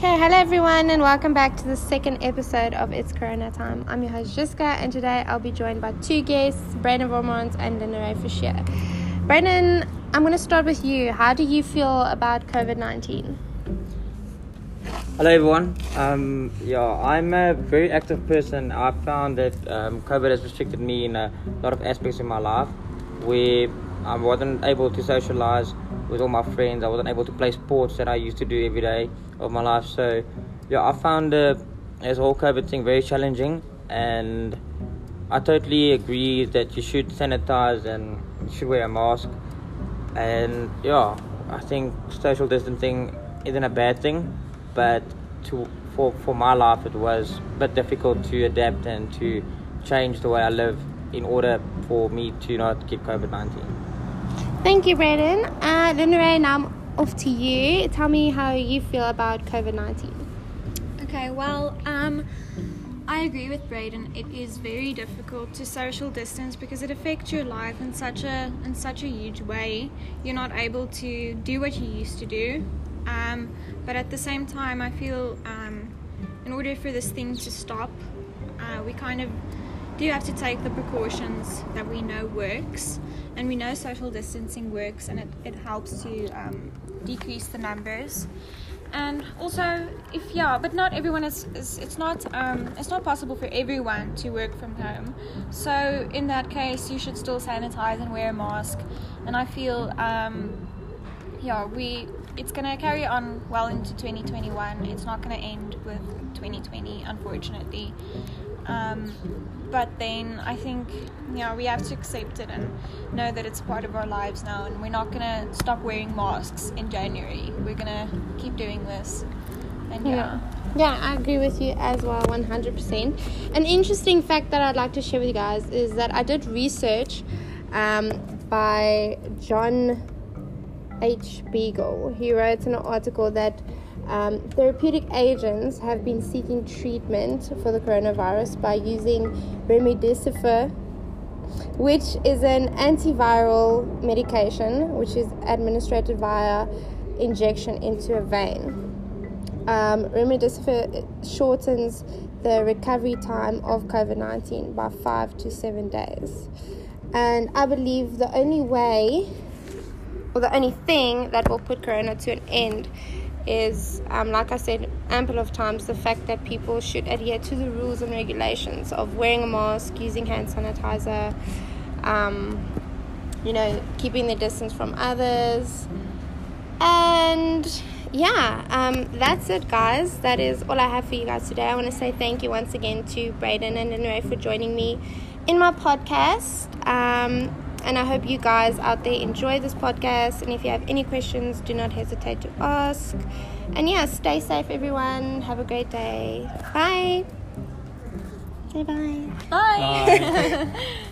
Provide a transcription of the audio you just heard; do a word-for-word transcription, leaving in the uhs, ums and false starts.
Hey, hello everyone, and welcome back to the second episode of It's Corona Time. I'm your host Jiska, and today I'll be joined by two guests, Brandon Vormont and Linarae Fisher. Brandon, I'm going to start with you. How do you feel about covid nineteen? Hello everyone. Um, yeah, I'm a very active person. I found that um, COVID has restricted me in a lot of aspects of my life, where I wasn't able to socialize with all my friends. I wasn't able to play sports that I used to do every day of my life. So yeah, I found uh, this whole COVID thing very challenging, and I totally agree that you should sanitize and you should wear a mask. And yeah, I think social distancing isn't a bad thing, but to for for my life it was a bit difficult to adapt and to change the way I live in order for me to not get covid nineteen. Thank you, Brandon. Uh, Linarae, now I'm off to you. Tell me how you feel about covid nineteen. Okay, well, um, I agree with Brandon. It is very difficult to social distance because it affects your life in such a in such a huge way. You're not able to do what you used to do. Um, but at the same time, I feel um, in order for this thing to stop, uh, we kind of do have to take the precautions that we know works. And we know social distancing works, and it, it helps to um, decrease the numbers. And also, if yeah, but not everyone is, is it's not um, it's not possible for everyone to work from home. So in that case, you should still sanitize and wear a mask. And I feel um, yeah, we it's gonna carry on well into twenty twenty-one. It's not gonna end with twenty twenty, unfortunately. Um, but then I think, you know, we have to accept it and know that it's part of our lives now, and we're not going to stop wearing masks in January. We're going to keep doing this. And yeah. yeah. Yeah, I agree with you as well, one hundred percent. An interesting fact that I'd like to share with you guys is that I did research um, by John H. Beagle. He wrote in an article that Um, therapeutic agents have been seeking treatment for the coronavirus by using remdesivir, which is an antiviral medication which is administered via injection into a vein. Um, remdesivir shortens the recovery time of covid nineteen by five to seven days. And I believe the only way, or the only thing that will put corona to an end is, um, like I said ample of times, the fact that people should adhere to the rules and regulations of wearing a mask, using hand sanitizer, um, you know, keeping the distance from others. And yeah, um, that's it, guys. That is all I have for you guys today. I want to say thank you once again to Brandon and Linarae for joining me in my podcast. Um, And I hope you guys out there enjoy this podcast. And if you have any questions, do not hesitate to ask. And yeah, stay safe, everyone. Have a great day. Bye. Say bye. Bye. Bye.